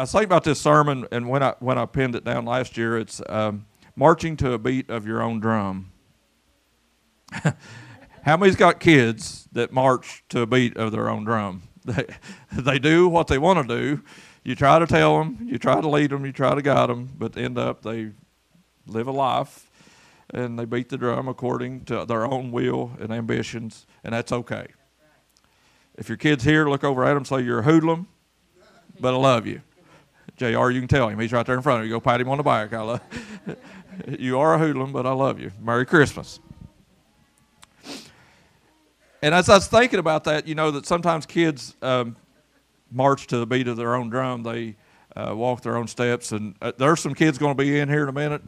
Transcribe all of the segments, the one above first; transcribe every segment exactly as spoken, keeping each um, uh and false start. I was thinking about this sermon, and when I when I pinned it down last year, it's um, marching to a beat of your own drum. How many's got kids that march to a beat of their own drum? They, they do what they want to do. You try to tell them, you try to lead them, you try to guide them, but end up they live a life, and they beat the drum according to their own will and ambitions, and that's okay. If your kid's here, look over at him, say, you're a hoodlum, but I love you. J R, you can tell him. He's right there in front of you. Go pat him on the back. I love you are a hoodlum, but I love you. Merry Christmas. And as I was thinking about that, you know, that sometimes kids um, march to the beat of their own drum. They uh, walk their own steps. And uh, there's some kids going to be in here in a minute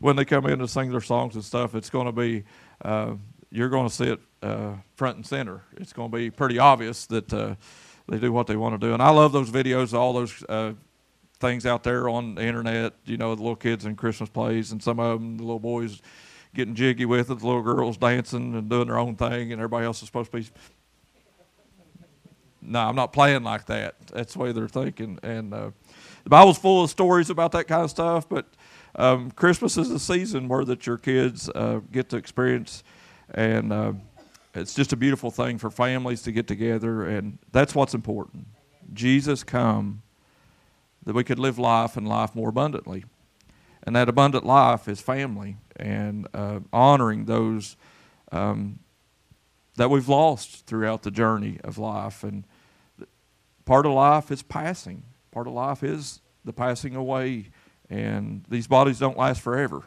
when they come in to sing their songs and stuff. It's going to be, uh, you're going to see it uh, front and center. It's going to be pretty obvious that uh, they do what they want to do. And I love those videos, all those uh, things out there on the internet, you know, the little kids in Christmas plays, and some of them, the little boys, getting jiggy with it, the little girls dancing and doing their own thing, and everybody else is supposed to be, no, I'm not playing like that. That's the way they're thinking. And uh, the Bible's full of stories about that kind of stuff, but um, Christmas is a season where that your kids uh, get to experience, and uh, it's just a beautiful thing for families to get together, and that's what's important. Jesus come that we could live life and life more abundantly. And that abundant life is family, and uh, honoring those um, that we've lost throughout the journey of life. And part of life is passing. Part of life is the passing away. And these bodies don't last forever.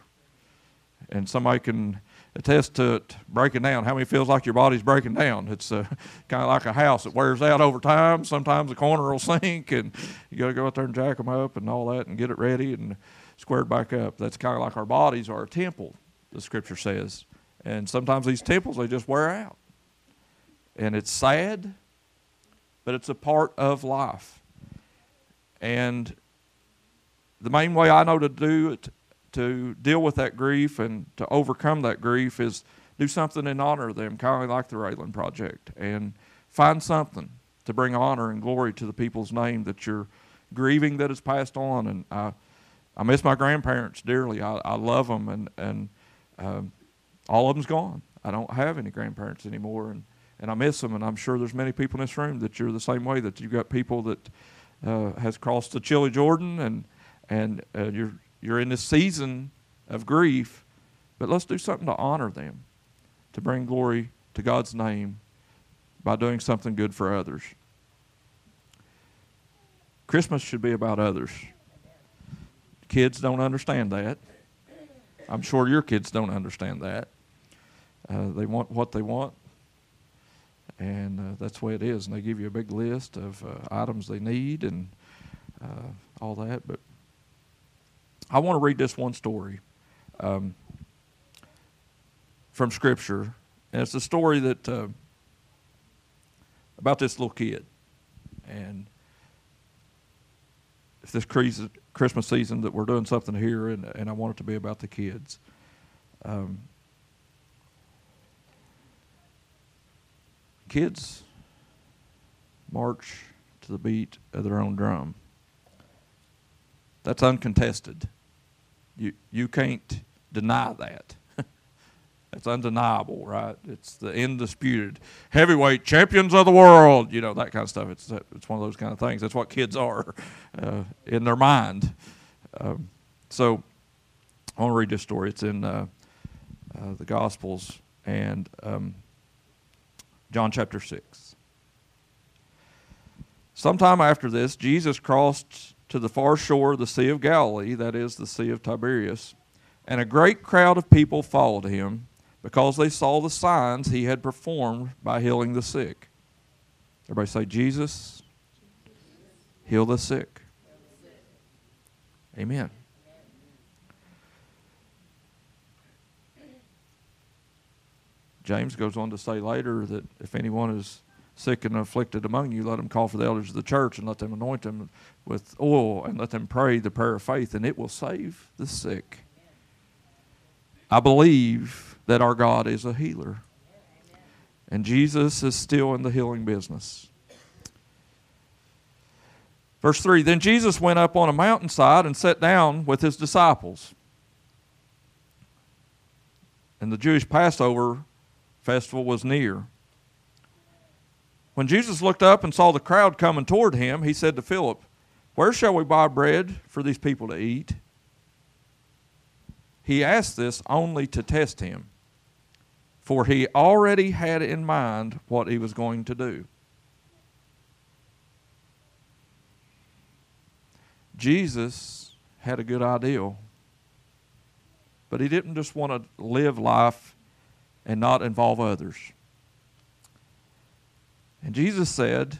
And somebody can attest to it breaking down. How many feels like your body's breaking down? It's uh, kind of like a house. It wears out over time. Sometimes the corner will sink, and you got to go out there and jack them up and all that and get it ready and squared back up. That's kind of like our bodies are a temple, the scripture says. And sometimes these temples, they just wear out. And it's sad, but it's a part of life. And the main way I know to do it, to deal with that grief and to overcome that grief, is do something in honor of them, kind of like the Rayland Project, and find something to bring honor and glory to the people's name that you're grieving that is passed on. And I I miss my grandparents dearly. I, I love them, and, and um, all of them's gone. I don't have any grandparents anymore, and, and I miss them, and I'm sure there's many people in this room that you're the same way, that you've got people that uh, has crossed the chilly Jordan, and, and uh, you're, you're in this season of grief, but let's do something to honor them, to bring glory to God's name by doing something good for others. Christmas should be about others. Kids don't understand that. I'm sure your kids don't understand that. Uh, they want what they want, and uh, that's the way it is. And they give you a big list of uh, items they need and uh, all that. But I want to read this one story um, from Scripture, and it's a story that uh, about this little kid. And if this creases. Christmas season that we're doing something here, and, and I want it to be about the kids. Um, kids march to the beat of their own drum. That's uncontested. You you can't deny that. That's undeniable, right? It's the undisputed heavyweight champions of the world, you know, that kind of stuff. It's it's one of those kind of things. That's what kids are uh, in their mind. Um, so I want to read this story. It's in uh, uh, the Gospels and um, John chapter six. Sometime after this, Jesus crossed to the far shore of the Sea of Galilee, that is the Sea of Tiberias, and a great crowd of people followed him, because they saw the signs he had performed by healing the sick. Everybody say, Jesus, heal the sick. Amen. James goes on to say later that if anyone is sick and afflicted among you, let him call for the elders of the church and let them anoint them with oil and let them pray the prayer of faith, and it will save the sick. I believe that our God is a healer. And Jesus is still in the healing business. Verse three, then Jesus went up on a mountainside and sat down with his disciples. And the Jewish Passover festival was near. When Jesus looked up and saw the crowd coming toward him, he said to Philip, where shall we buy bread for these people to eat? He asked this only to test him, for he already had in mind what he was going to do. Jesus had a good ideal, but he didn't just want to live life and not involve others. And Jesus said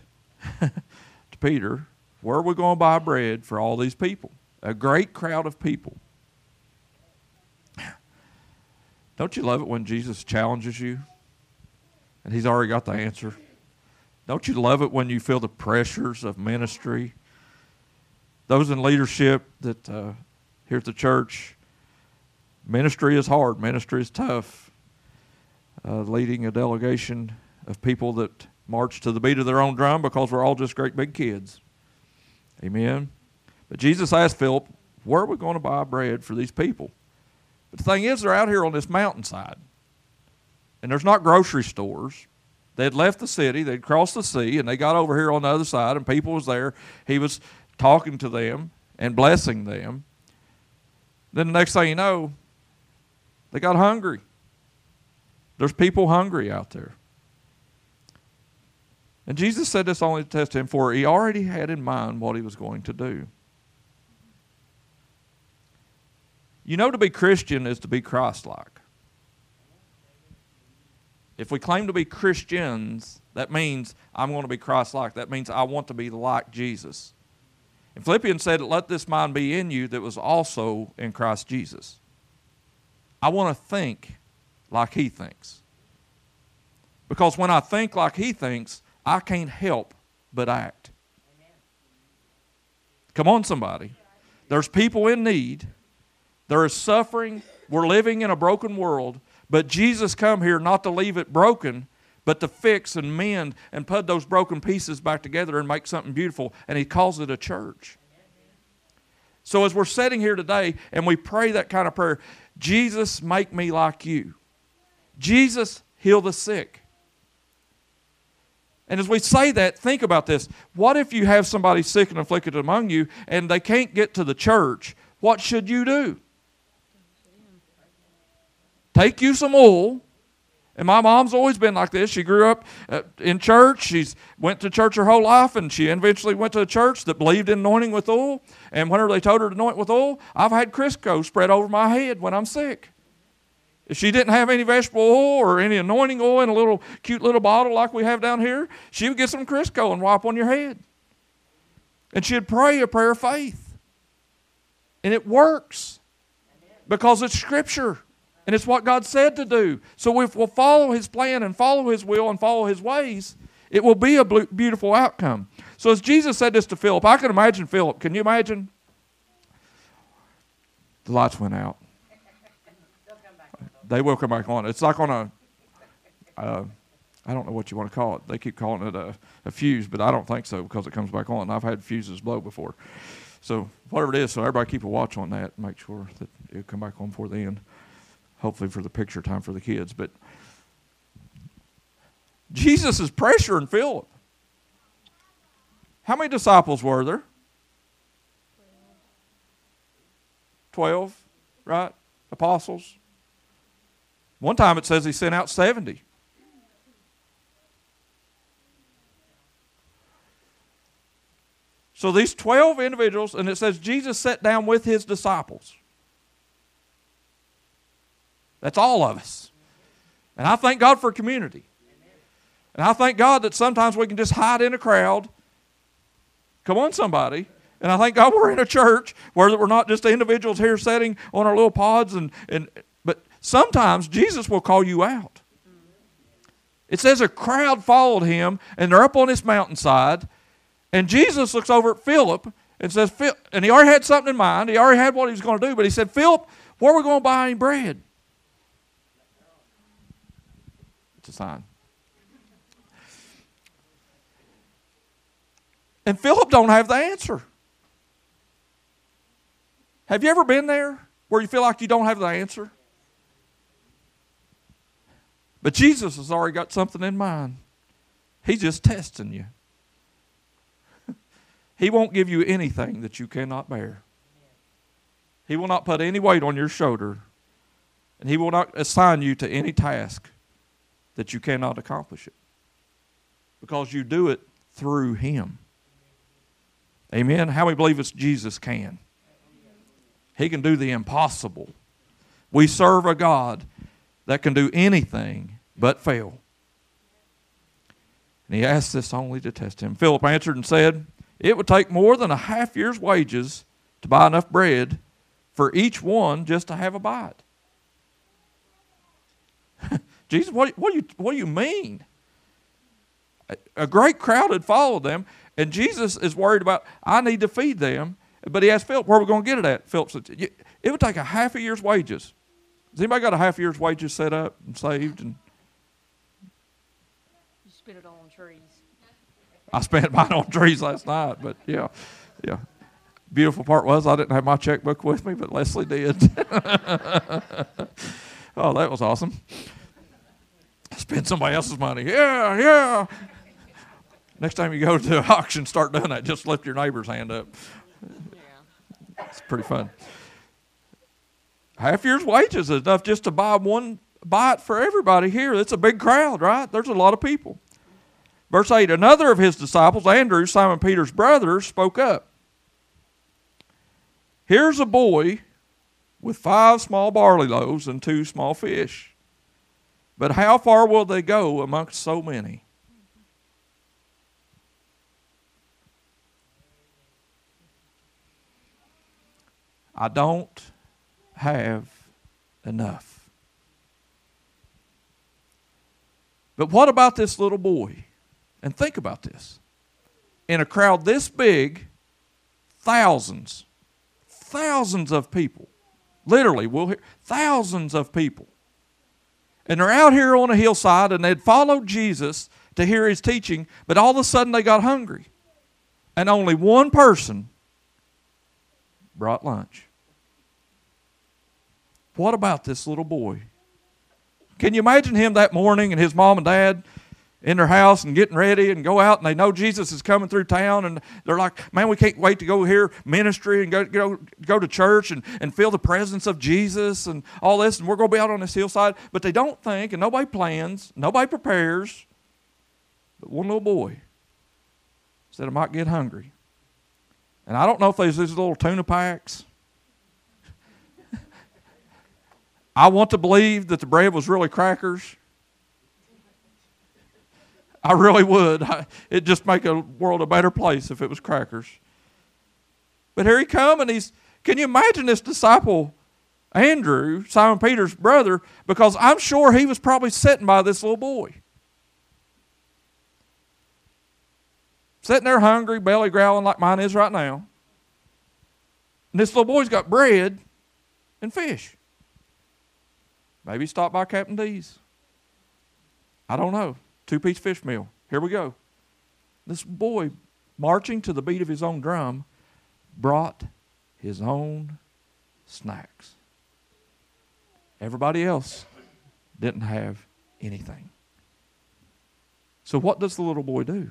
to Peter, where are we going to buy bread for all these people? A great crowd of people. Don't you love it when Jesus challenges you and he's already got the answer? Don't you love it when you feel the pressures of ministry? Those in leadership that uh, here at the church, ministry is hard. Ministry is tough. Uh, leading a delegation of people that march to the beat of their own drum because we're all just great big kids. Amen. But Jesus asked Philip, where are we going to buy bread for these people? But the thing is, they're out here on this mountainside, and there's not grocery stores. They'd left the city, they'd crossed the sea, and they got over here on the other side, and people was there. He was talking to them and blessing them. Then the next thing you know, they got hungry. There's people hungry out there. And Jesus said this only to test him, for he already had in mind what he was going to do. You know, to be Christian is to be Christ-like. If we claim to be Christians, that means I'm going to be Christ-like. That means I want to be like Jesus. And Philippians said, let this mind be in you that was also in Christ Jesus. I want to think like he thinks. Because when I think like he thinks, I can't help but act. Come on, somebody. There's people in need. There is suffering. We're living in a broken world. But Jesus come here not to leave it broken, but to fix and mend and put those broken pieces back together and make something beautiful. And he calls it a church. So as we're sitting here today and we pray that kind of prayer, Jesus, make me like you. Jesus, heal the sick. And as we say that, think about this. What if you have somebody sick and afflicted among you and they can't get to the church? What should you do? Take you some oil. And my mom's always been like this. She grew up uh, in church. She's went to church her whole life, and she eventually went to a church that believed in anointing with oil. And whenever they told her to anoint with oil, I've had Crisco spread over my head when I'm sick. If she didn't have any vegetable oil or any anointing oil in a little cute little bottle like we have down here, she would get some Crisco and wipe on your head. And she'd pray a prayer of faith. And it works because it's Scripture. And it's what God said to do. So if we'll follow his plan and follow his will and follow his ways, it will be a beautiful outcome. So as Jesus said this to Philip, I can imagine Philip. Can you imagine? The lights went out. They'll come back on. They will come back on. It's like on a, uh, I don't know what you want to call it. They keep calling it a, a fuse, but I don't think so because it comes back on. I've had fuses blow before. So whatever it is, so everybody keep a watch on that and make sure that it'll come back on before the end. Hopefully for the picture time for the kids. But Jesus is pressuring Philip. How many disciples were there? Twelve, right? Apostles. One time it says he sent out seventy. So these twelve individuals, and it says Jesus sat down with his disciples. That's all of us. And I thank God for community. And I thank God that sometimes we can just hide in a crowd. Come on, somebody. And I thank God we're in a church where we're not just individuals here sitting on our little pods. And, and but sometimes Jesus will call you out. It says a crowd followed him, and they're up on this mountainside. And Jesus looks over at Philip and says, Phil, and he already had something in mind. He already had what he was going to do. But he said, Philip, where are we going to buy any bread? It's a sign. And Philip don't have the answer. Have you ever been there where you feel like you don't have the answer? But Jesus has already got something in mind. He's just testing you. He won't give you anything that you cannot bear. He will not put any weight on your shoulder, and he will not assign you to any task that you cannot accomplish it, because you do it through him. Amen. How many believe it's Jesus can? He can do the impossible. We serve a God that can do anything but fail. And he asked this only to test him. Philip answered and said, "It would take more than a half year's wages to buy enough bread for each one just to have a bite." Jesus, what, what, do you, what do you mean? A, a great crowd had followed them, and Jesus is worried about, I need to feed them. But he asked Philip, where are we going to get it at? Philip said, it would take a half a year's wages. Has anybody got a half a year's wages set up and saved? And you spent it all on trees. I spent mine on trees last night, but yeah, yeah. Beautiful part was I didn't have my checkbook with me, but Leslie did. Oh, that was awesome. Spend somebody else's money. Yeah, yeah. Next time you go to the auction, start doing that. Just lift your neighbor's hand up. Yeah. It's pretty fun. Half year's wages is enough just to buy one bite for everybody here. It's a big crowd, right? There's a lot of people. Verse eight, another of his disciples, Andrew, Simon Peter's brother, spoke up. Here's a boy with five small barley loaves and two small fish. But how far will they go amongst so many? I don't have enough. But what about this little boy? And think about this. In a crowd this big, thousands, thousands of people, literally, we'll hear, thousands of people. And they're out here on a hillside, and they'd followed Jesus to hear his teaching, but all of a sudden they got hungry. And only one person brought lunch. What about this little boy? Can you imagine him that morning and his mom and dad in their house and getting ready and go out, and they know Jesus is coming through town, and they're like, man, we can't wait to go hear ministry and go, go, go to church and, and feel the presence of Jesus and all this, and we're going to be out on this hillside. But they don't think, and nobody plans, nobody prepares. But one little boy said, I might get hungry. And I don't know if there's these little tuna packs. I want to believe that the bread was really crackers. I really would. I, it'd just make a world a better place if it was crackers. But here he comes, and he's, can you imagine this disciple, Andrew, Simon Peter's brother, because I'm sure he was probably sitting by this little boy. Sitting there hungry, belly growling like mine is right now. And this little boy's got bread and fish. Maybe stopped by Captain D's. I don't know. Two-piece fish meal. Here we go. This boy, marching to the beat of his own drum, brought his own snacks. Everybody else didn't have anything. So what does the little boy do?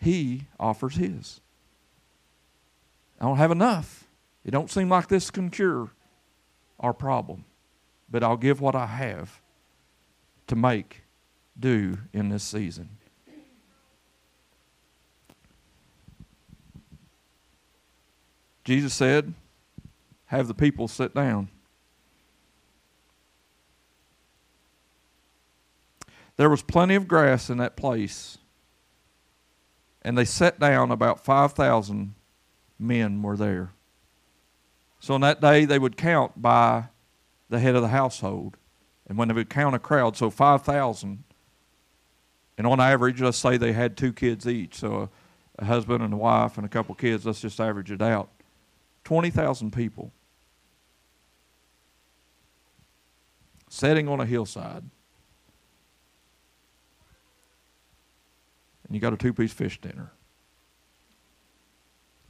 He offers his. I don't have enough. It don't seem like this can cure our problem, but I'll give what I have to make do in this season. Jesus said, have the people sit down. There was plenty of grass in that place, and they sat down. About five thousand men were there. So on that day they would count by the head of the household. And when they would count a crowd, so five thousand, and on average, let's say they had two kids each, so a, a husband and a wife and a couple kids, let's just average it out, twenty thousand people sitting on a hillside. and you got a two-piece fish dinner.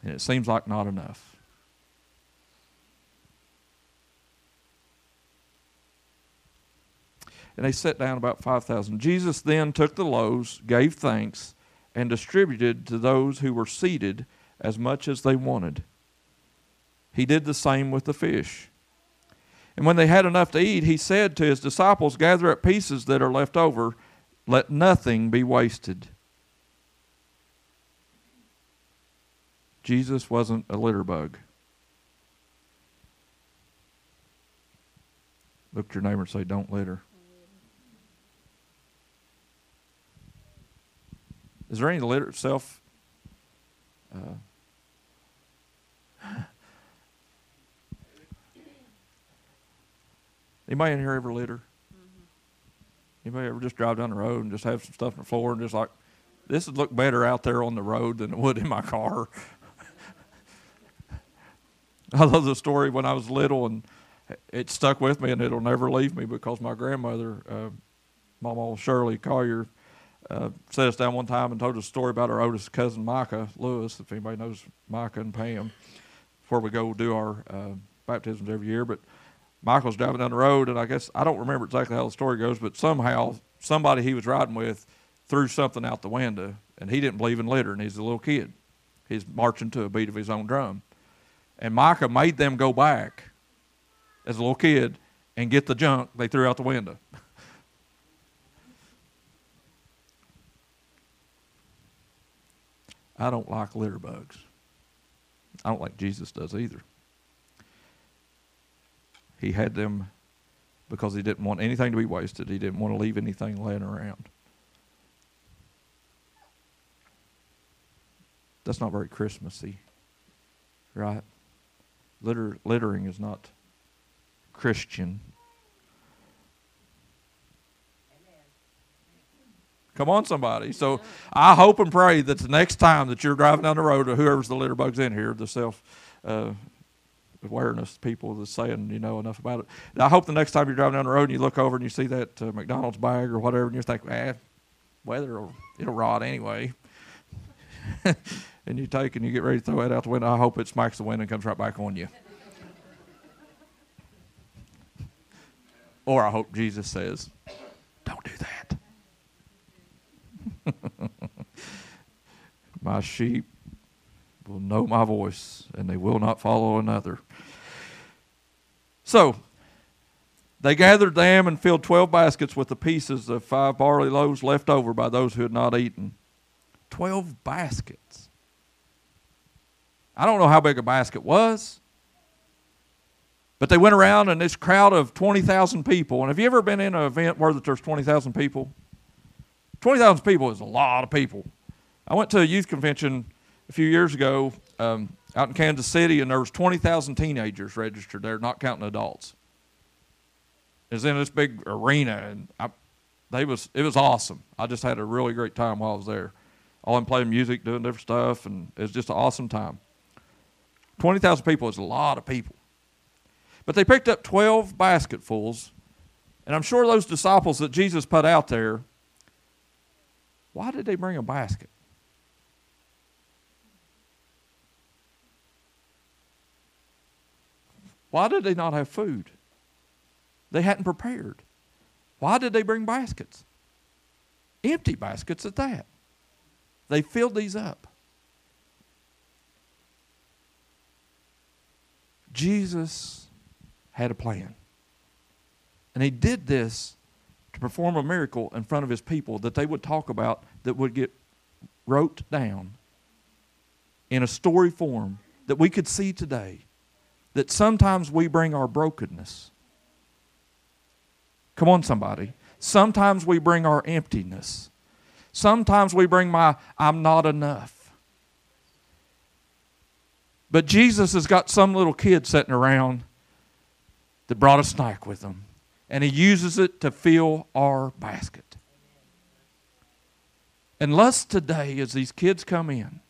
And it seems like not enough. And they set down about five thousand. Jesus then took the loaves, gave thanks, and distributed to those who were seated as much as they wanted. He did the same with the fish. And when they had enough to eat, he said to his disciples, "Gather up pieces that are left over. Let nothing be wasted." Jesus wasn't a litter bug. Look at your neighbor and say, "Don't litter." Is there any litter self? Uh, anybody in here ever litter? Mm-hmm. Anybody ever just drive down the road and just have some stuff on the floor and just like, this would look better out there on the road than it would in my car. I love the story when I was little, and it stuck with me, and it'll never leave me, because my grandmother, uh, Mama Shirley Collier, Uh, set us down one time and told us a story about our oldest cousin, Micah Lewis, if anybody knows Micah and Pam, before we go do our uh, baptisms every year. But Michael's driving down the road, and I guess, I don't remember exactly how the story goes, but somehow somebody he was riding with threw something out the window, and he didn't believe in litter, and he's a little kid. He's marching to a beat of his own drum. And Micah made them go back as a little kid and get the junk they threw out the window. I don't like litter bugs. I don't like Jesus does either. He had them because he didn't want anything to be wasted. He didn't want to leave anything laying around. That's not very Christmassy, right? Litter, littering is not Christian. Come on, somebody. So I hope and pray that the next time that you're driving down the road, or whoever's the litter bug's in here, the self-awareness uh, people that's saying, you know, enough about it. And I hope the next time you're driving down the road and you look over and you see that uh, McDonald's bag or whatever, and you think, eh, weather, will, it'll rot anyway. And you take and you get ready to throw it out the window. I hope it smacks the window and comes right back on you. Or I hope Jesus says, don't do that. My sheep will know my voice, and they will not follow another. So they gathered them and filled twelve baskets with the pieces of five barley loaves left over by those who had not eaten. Twelve baskets. I don't know how big a basket was, but they went around in this crowd of twenty thousand people. And have you ever been in an event where there's twenty thousand people? twenty thousand people is a lot of people. I went to a youth convention a few years ago um, out in Kansas City, and there was twenty thousand teenagers registered there, not counting adults. It was in this big arena, and I, they was it was awesome. I just had a really great time while I was there. All I'm playing music, doing different stuff, and it was just an awesome time. twenty thousand people is a lot of people. But they picked up twelve basketfuls, and I'm sure those disciples that Jesus put out there, why did they bring a basket? Why did they not have food? They hadn't prepared. Why did they bring baskets? Empty baskets at that. They filled these up. Jesus had a plan. And he did this to perform a miracle in front of his people that they would talk about, that would get wrote down in a story form that we could see today, that sometimes we bring our brokenness. Come on, somebody. Sometimes we bring our emptiness. Sometimes we bring my, I'm not enough. But Jesus has got some little kid sitting around that brought a snack with him, and he uses it to fill our basket. And let's today, as these kids come in,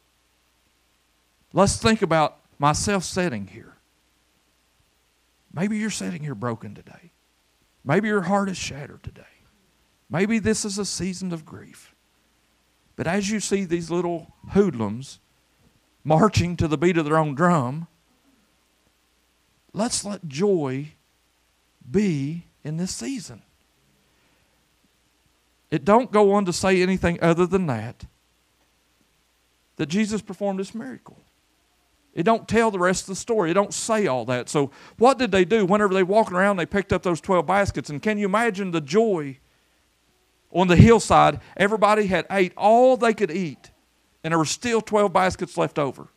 let's think about myself sitting here. Maybe you're sitting here broken today. Maybe your heart is shattered today. Maybe this is a season of grief. But as you see these little hoodlums marching to the beat of their own drum, let's let joy be in this season. It don't go on to say anything other than that, that Jesus performed this miracle. It don't tell the rest of the story. It don't say all that. So what did they do? Whenever they walked around, they picked up those twelve baskets. And can you imagine the joy on the hillside? Everybody had ate all they could eat, and there were still twelve baskets left over.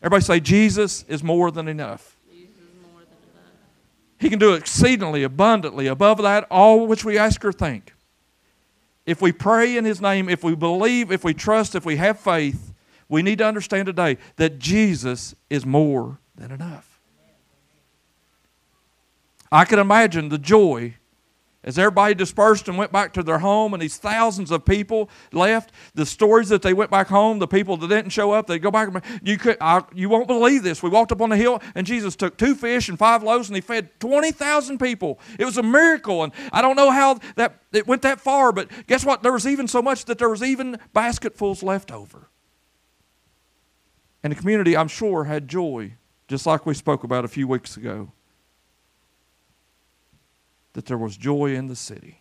Everybody say, Jesus is more than enough. More than enough. He can do exceedingly, abundantly, above that, all which we ask or think. If we pray in His name, if we believe, if we trust, if we have faith, we need to understand today that Jesus is more than enough. I can imagine the joy as everybody dispersed and went back to their home, and these thousands of people left. The stories that they went back home, the people that didn't show up, they go back. And you, could, I, you won't believe this. We walked up on the hill, and Jesus took two fish and five loaves, and He fed twenty thousand people. It was a miracle, and I don't know how that it went that far, but guess what? There was even so much that there was even basketfuls left over. And the community, I'm sure, had joy, just like we spoke about a few weeks ago, that there was joy in the city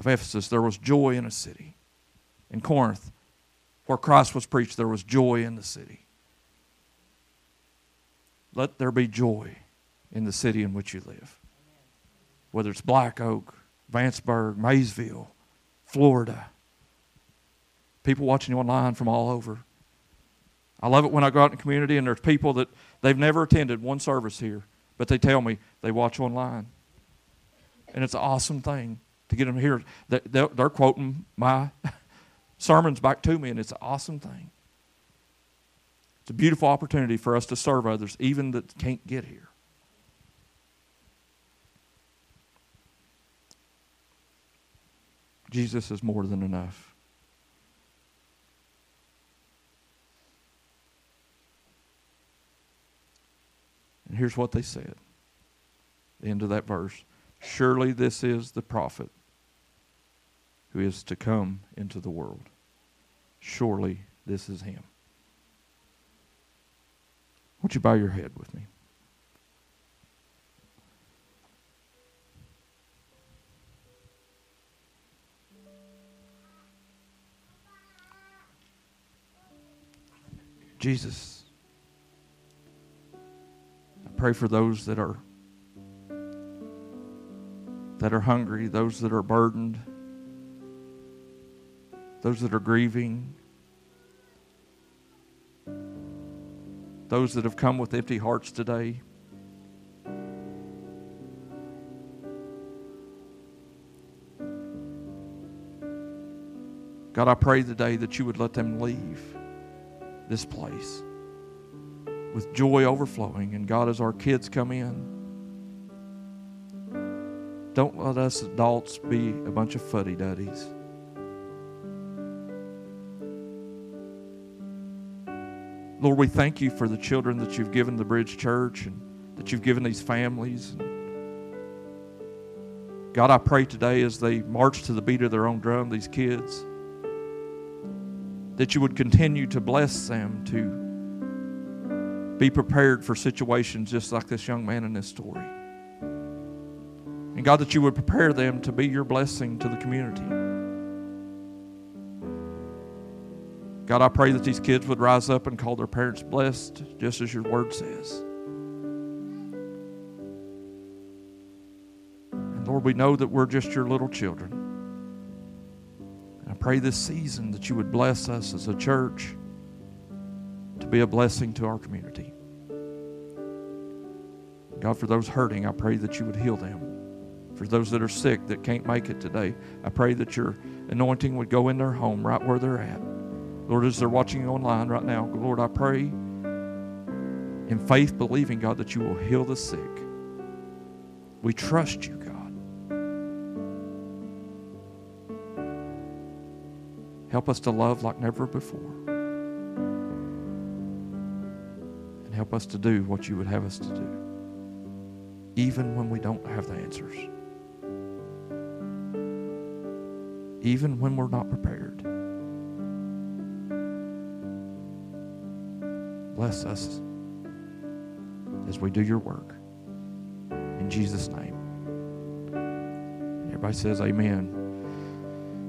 of Ephesus. There was joy in a city. In Corinth, where Christ was preached, there was joy in the city. Let there be joy in the city in which you live, whether it's Black Oak, Vanceburg, Maysville, Florida. People watching you online from all over. I love it when I go out in the community and there's people that they've never attended one service here, but they tell me they watch online. And it's an awesome thing to get them here. They're quoting my sermons back to me, and it's an awesome thing. It's a beautiful opportunity for us to serve others, even that can't get here. Jesus is more than enough. And here's what they said. The end of that verse. Surely this is the prophet who is to come into the world. Surely this is him. Won't you bow your head with me? Jesus, pray for those that are that are hungry, those that are burdened, those that are grieving, those that have come with empty hearts today. God, I pray today that you would let them leave this place with joy overflowing. And God, as our kids come in, don't let us adults be a bunch of fuddy-duddies. Lord, we thank you for the children that you've given the Bridge Church and that you've given these families. And God, I pray today as they march to the beat of their own drum, these kids, that you would continue to bless them, to be prepared for situations just like this young man in this story. And God, that you would prepare them to be your blessing to the community. God, I pray that these kids would rise up and call their parents blessed, just as your word says. And Lord, we know that we're just your little children. And I pray this season that you would bless us as a church to be a blessing to our community. God, for those hurting, I pray that you would heal them. For those that are sick that can't make it today, I pray that your anointing would go in their home right where they're at. Lord, as they're watching online right now, Lord, I pray in faith, believing, God, that you will heal the sick. We trust you, God. Help us to love like never before. Help us to do what you would have us to do, even when we don't have the answers. even when we're not prepared. Bless us as we do your work. In Jesus' name. Everybody says amen.